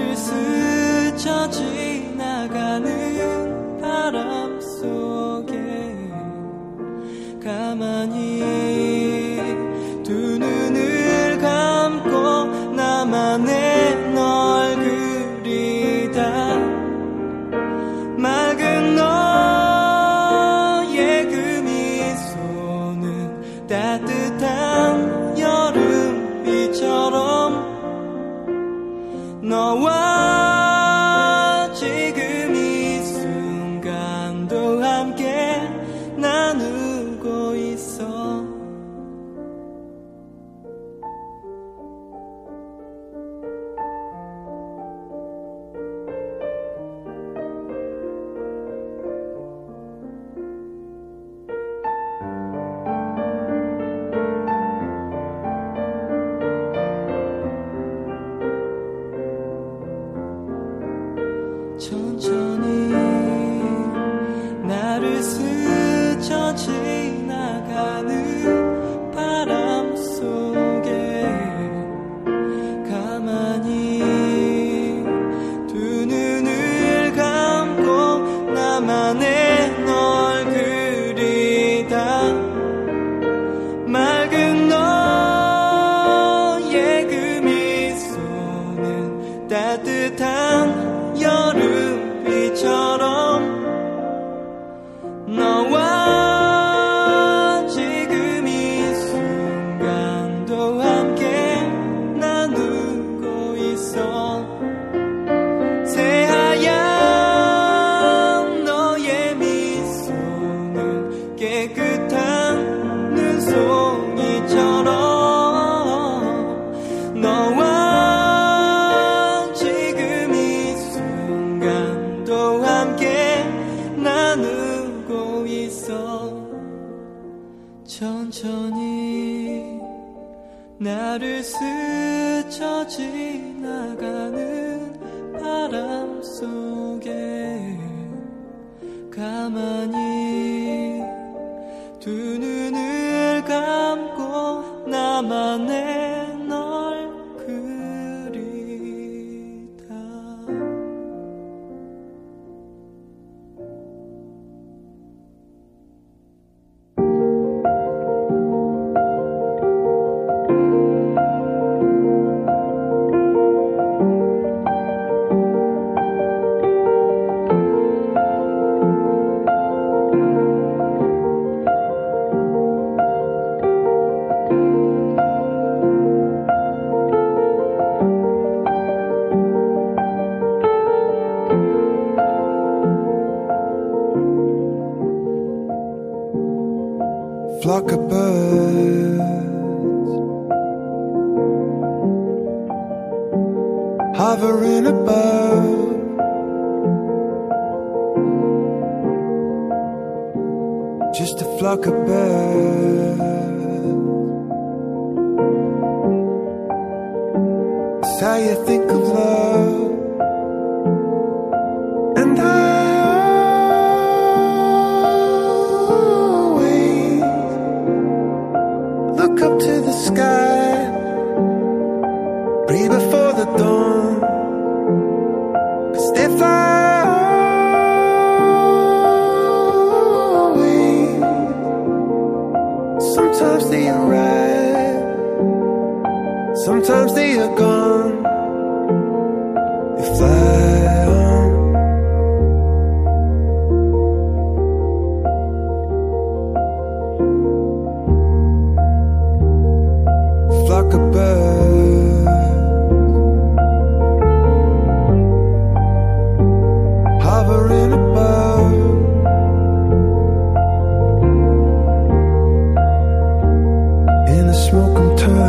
나를 스쳐 지나가는 바람 속에 가만히 두 눈을 감고 나만의 널 그리다 맑은 너의 그 미소는 따뜻한 여름비처럼 너와 지금 이 순간도 함께 나누고 있어. 천천히 나를 스쳐 지나가는 바람 속에 가만히 두 눈을 감고 나만의 널 그리다 맑은 너의 그 미소는 따뜻한 여름비처럼 너와 지금 이 순간도 함께 나누고 있어. 새하얀 너의 미소는 깨끗한 눈송이처럼 너와 나누고 있어. 천천히 나를 스쳐 지나가는 바람 속에 가만히 두 눈을 감고 나만의 널 그리다. Flock of birds hovering above, just a flock of birds. It's how you think of love. Sometimes they arrive, sometimes they are gone. They fly on. Flock of birds hovering above, smoke 'em turn.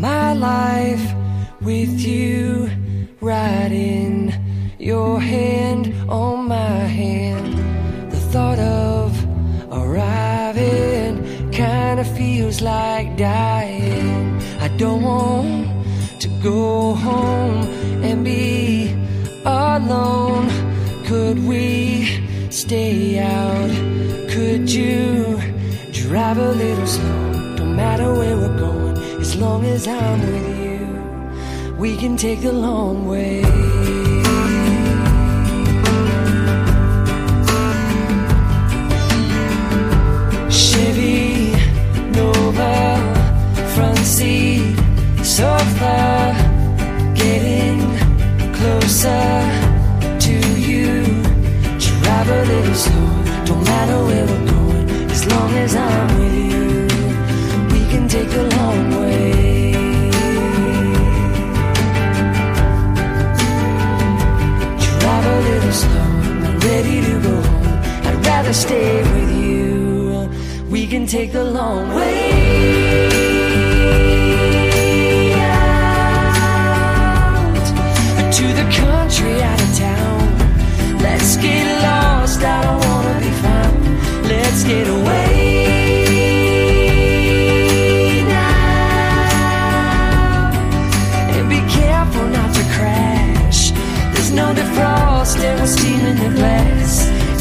my life with you right in your hand on my hand. The thought of arriving kinda feels like dying. I don't want to go home and be alone. Could we stay out? Could you drive a little slow? Don't matter where we're going, as long as I'm with you, we can take the long way. Chevy Nova, front seat, so far, getting closer. Drive a little slow, don't matter where we're going, as long as I'm with you, we can take the long way. Drive a little slow, not ready to go home, I'd rather stay with you, we can take the long way. Get away now, and be careful not to crash. There's no defrost and we're steaming the glass.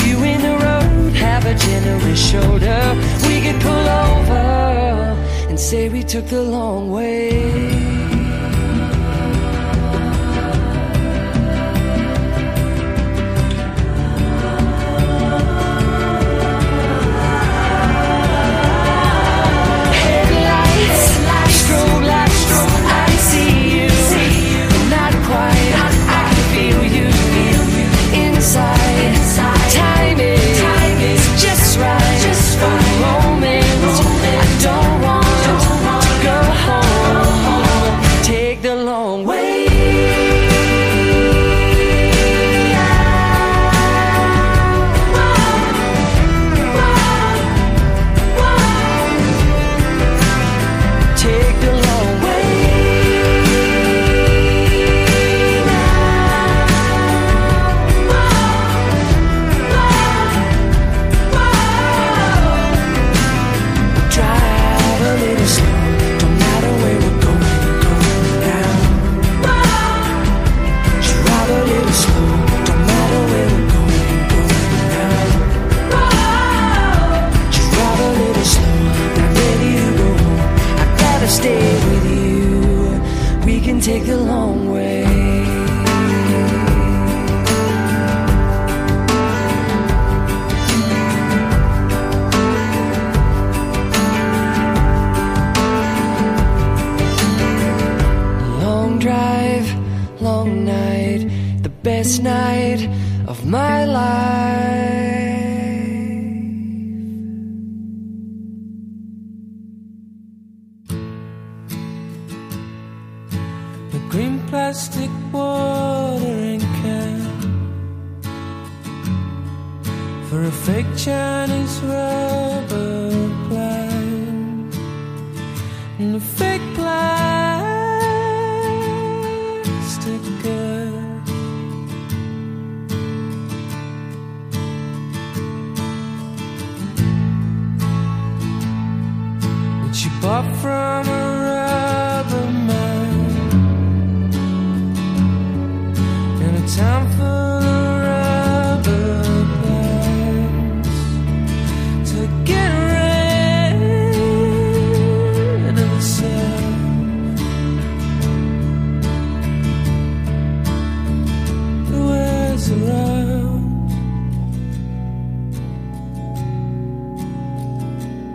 You in the road, have a generous shoulder. We can pull over and say we took the long way. Take the long way. Long drive, long night, the best night of my life. Green plastic watering can for a fake Chinese rubber plant and a fake plastic girl. What you bought from a rubber man, time for rubber bands to get rid of itself. The world's around,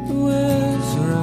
the world's around.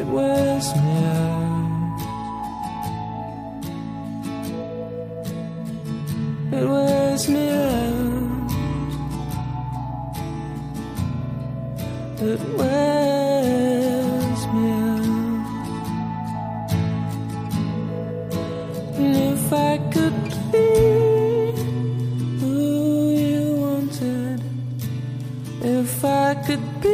it wears me out. It wears me out. It wears me out. And if I could be who you wanted, if I could be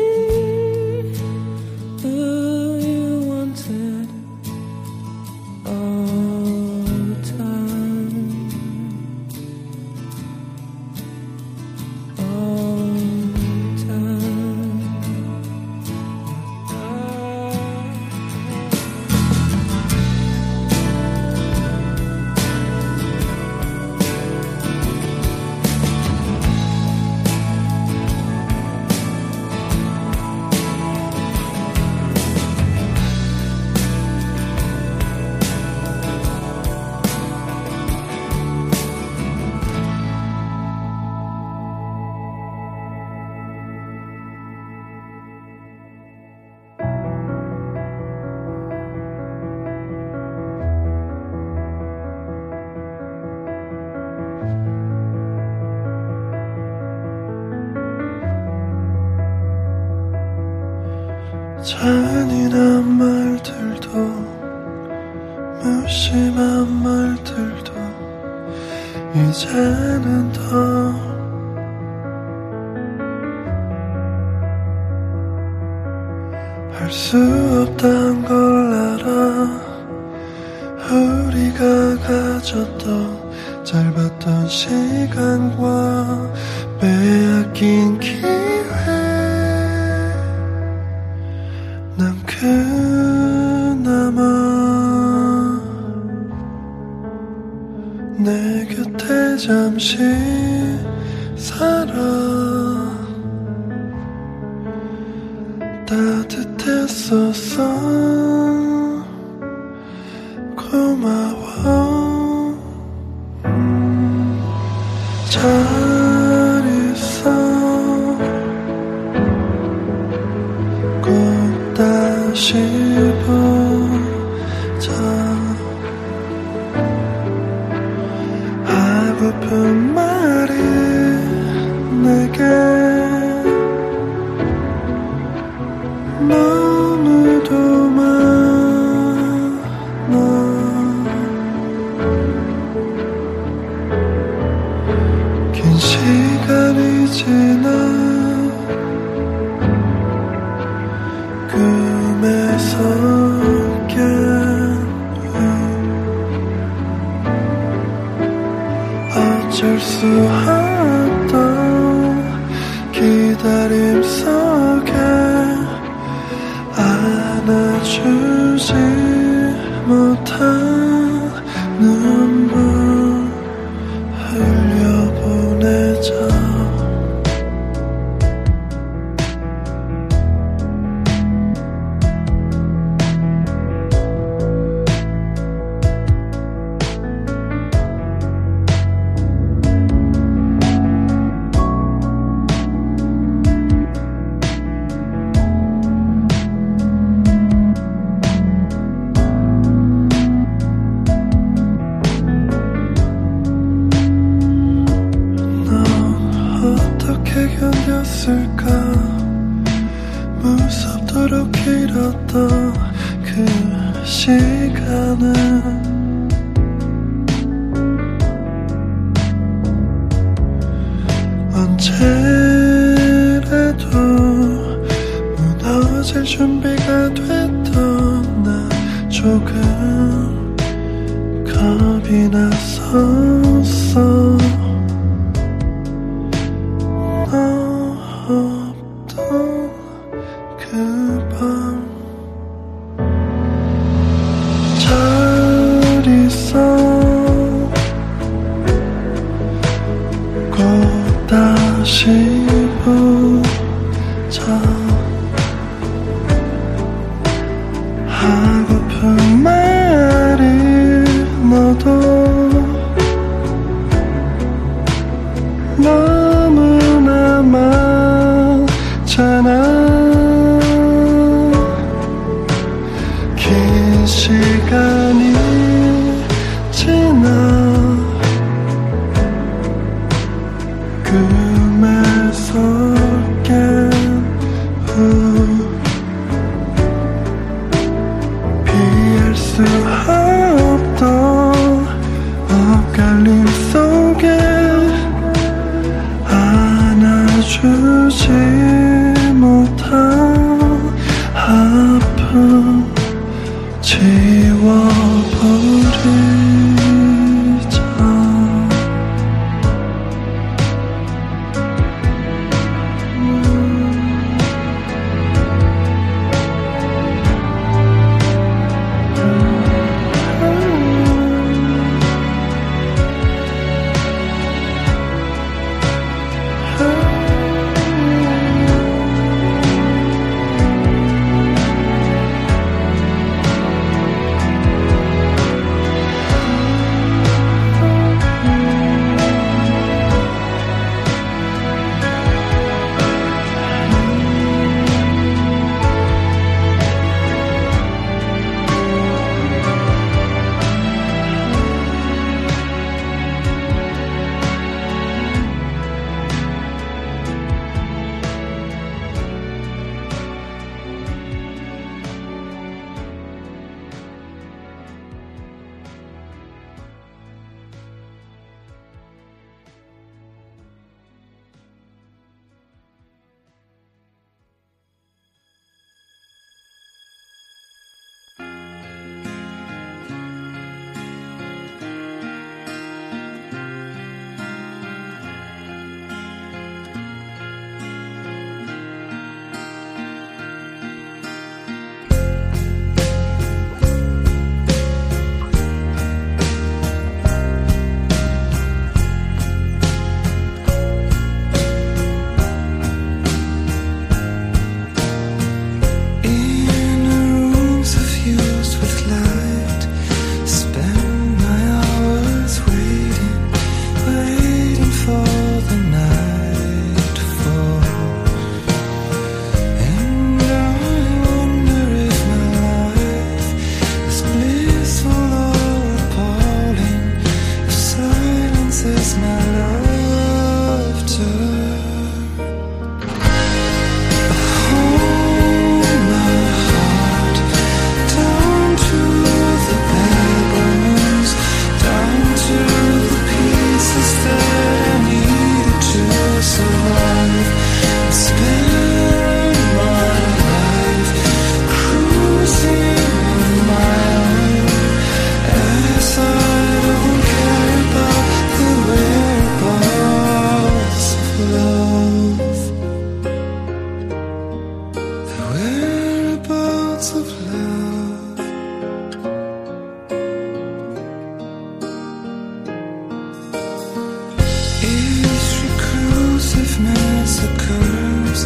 잔인한 말들도 무심한 말들도 이제는 더 할 수 없단 걸 알아. 우리가 가졌던 짧았던 시간과 빼앗긴 기회, 난 그나마 내 곁에 잠시 살아. 따뜻했었어. 고마워. 잘 있어. 다시 보자. 하고픈 말이 내게 너무도 많아. 긴 시간이 지나 어쩔 수 없던 기다림 속에 안아주지 못한 눈물 흘려보내자. 견뎠을까? 무섭도록 길었던 그 시간은 언제라도 무너질 준비가 됐던 나. 조금 겁이 났었어. 다시 보자. 하고픈 말이 너도 너무나 많잖아. thoughts of love. If reclusive mass occurs,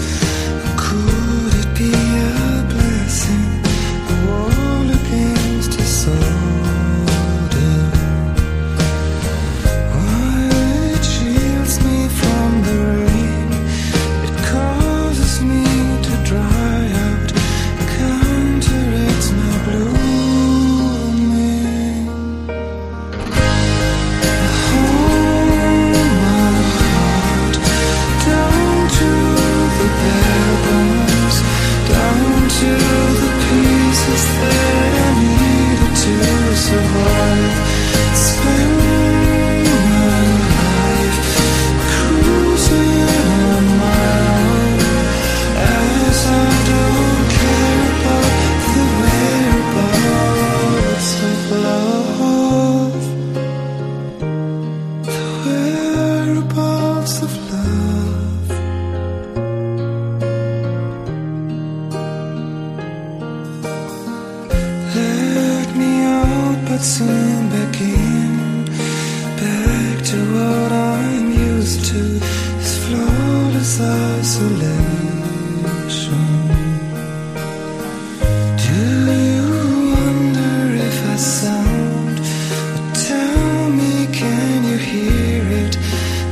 could it be a blessing? The world appears disorder. While it shields me from the rain, it causes me to dry. Soon back in, back to what I'm used to, this flawless isolation. Do you wonder if I sound? Tell me, can you hear it?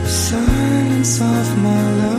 The silence of my love.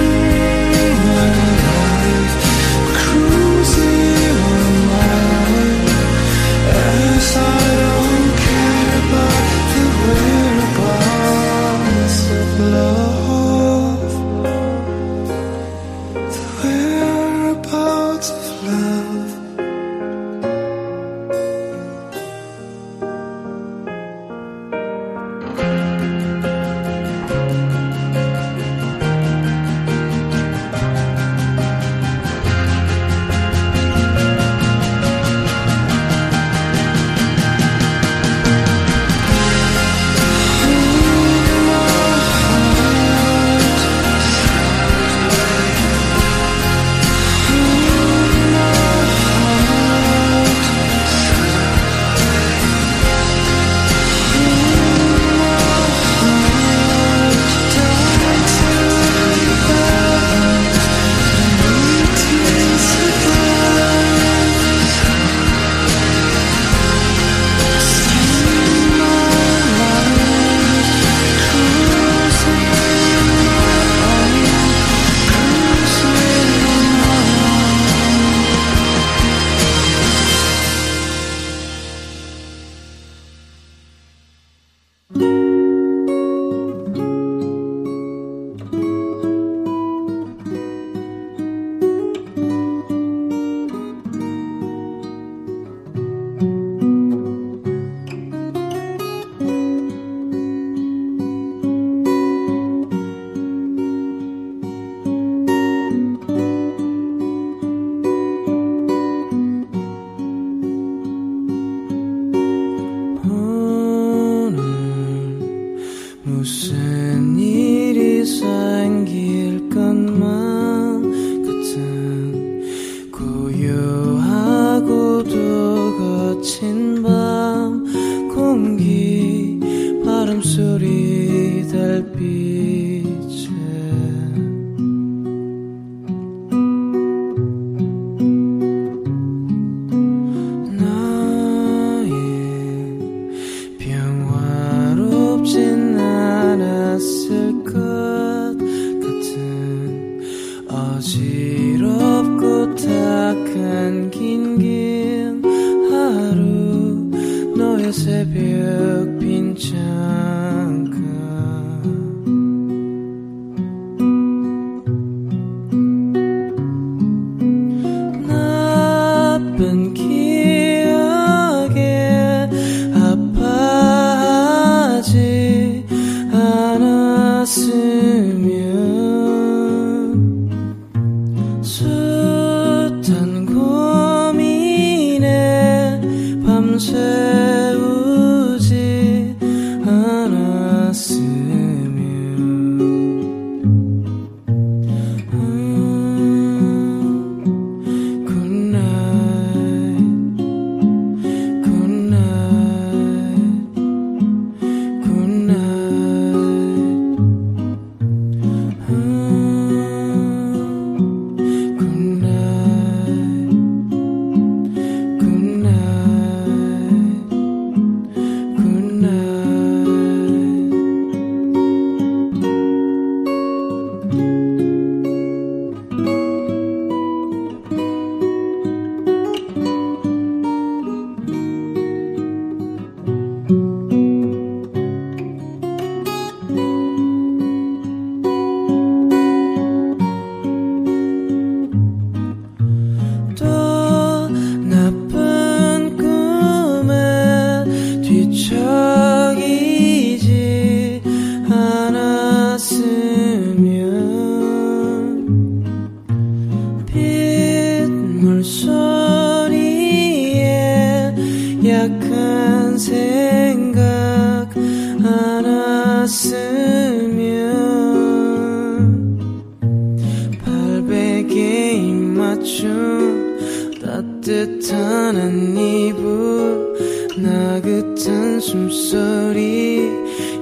맞춤 따뜻한 한 이불 나긋한 숨소리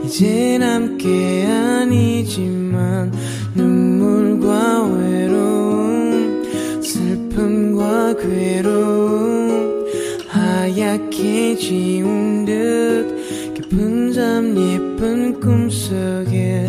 이젠 함께 아니지만 눈물과 외로움 슬픔과 괴로움 하얗게 지운 듯 깊은 잠 예쁜 꿈속에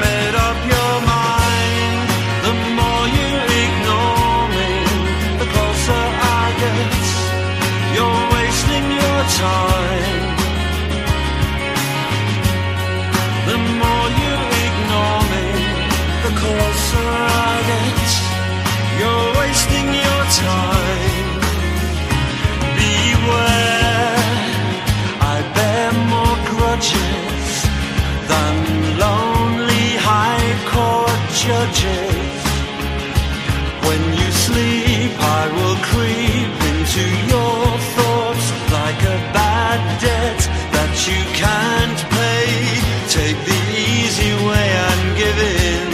Made up your mind. this right. You're wasting your time. Beware, I bear more grudges than lonely high court judges. When you sleep, I will creep into your thoughts like a bad debt that you can't pay. Take the easy way and give in.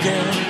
Again.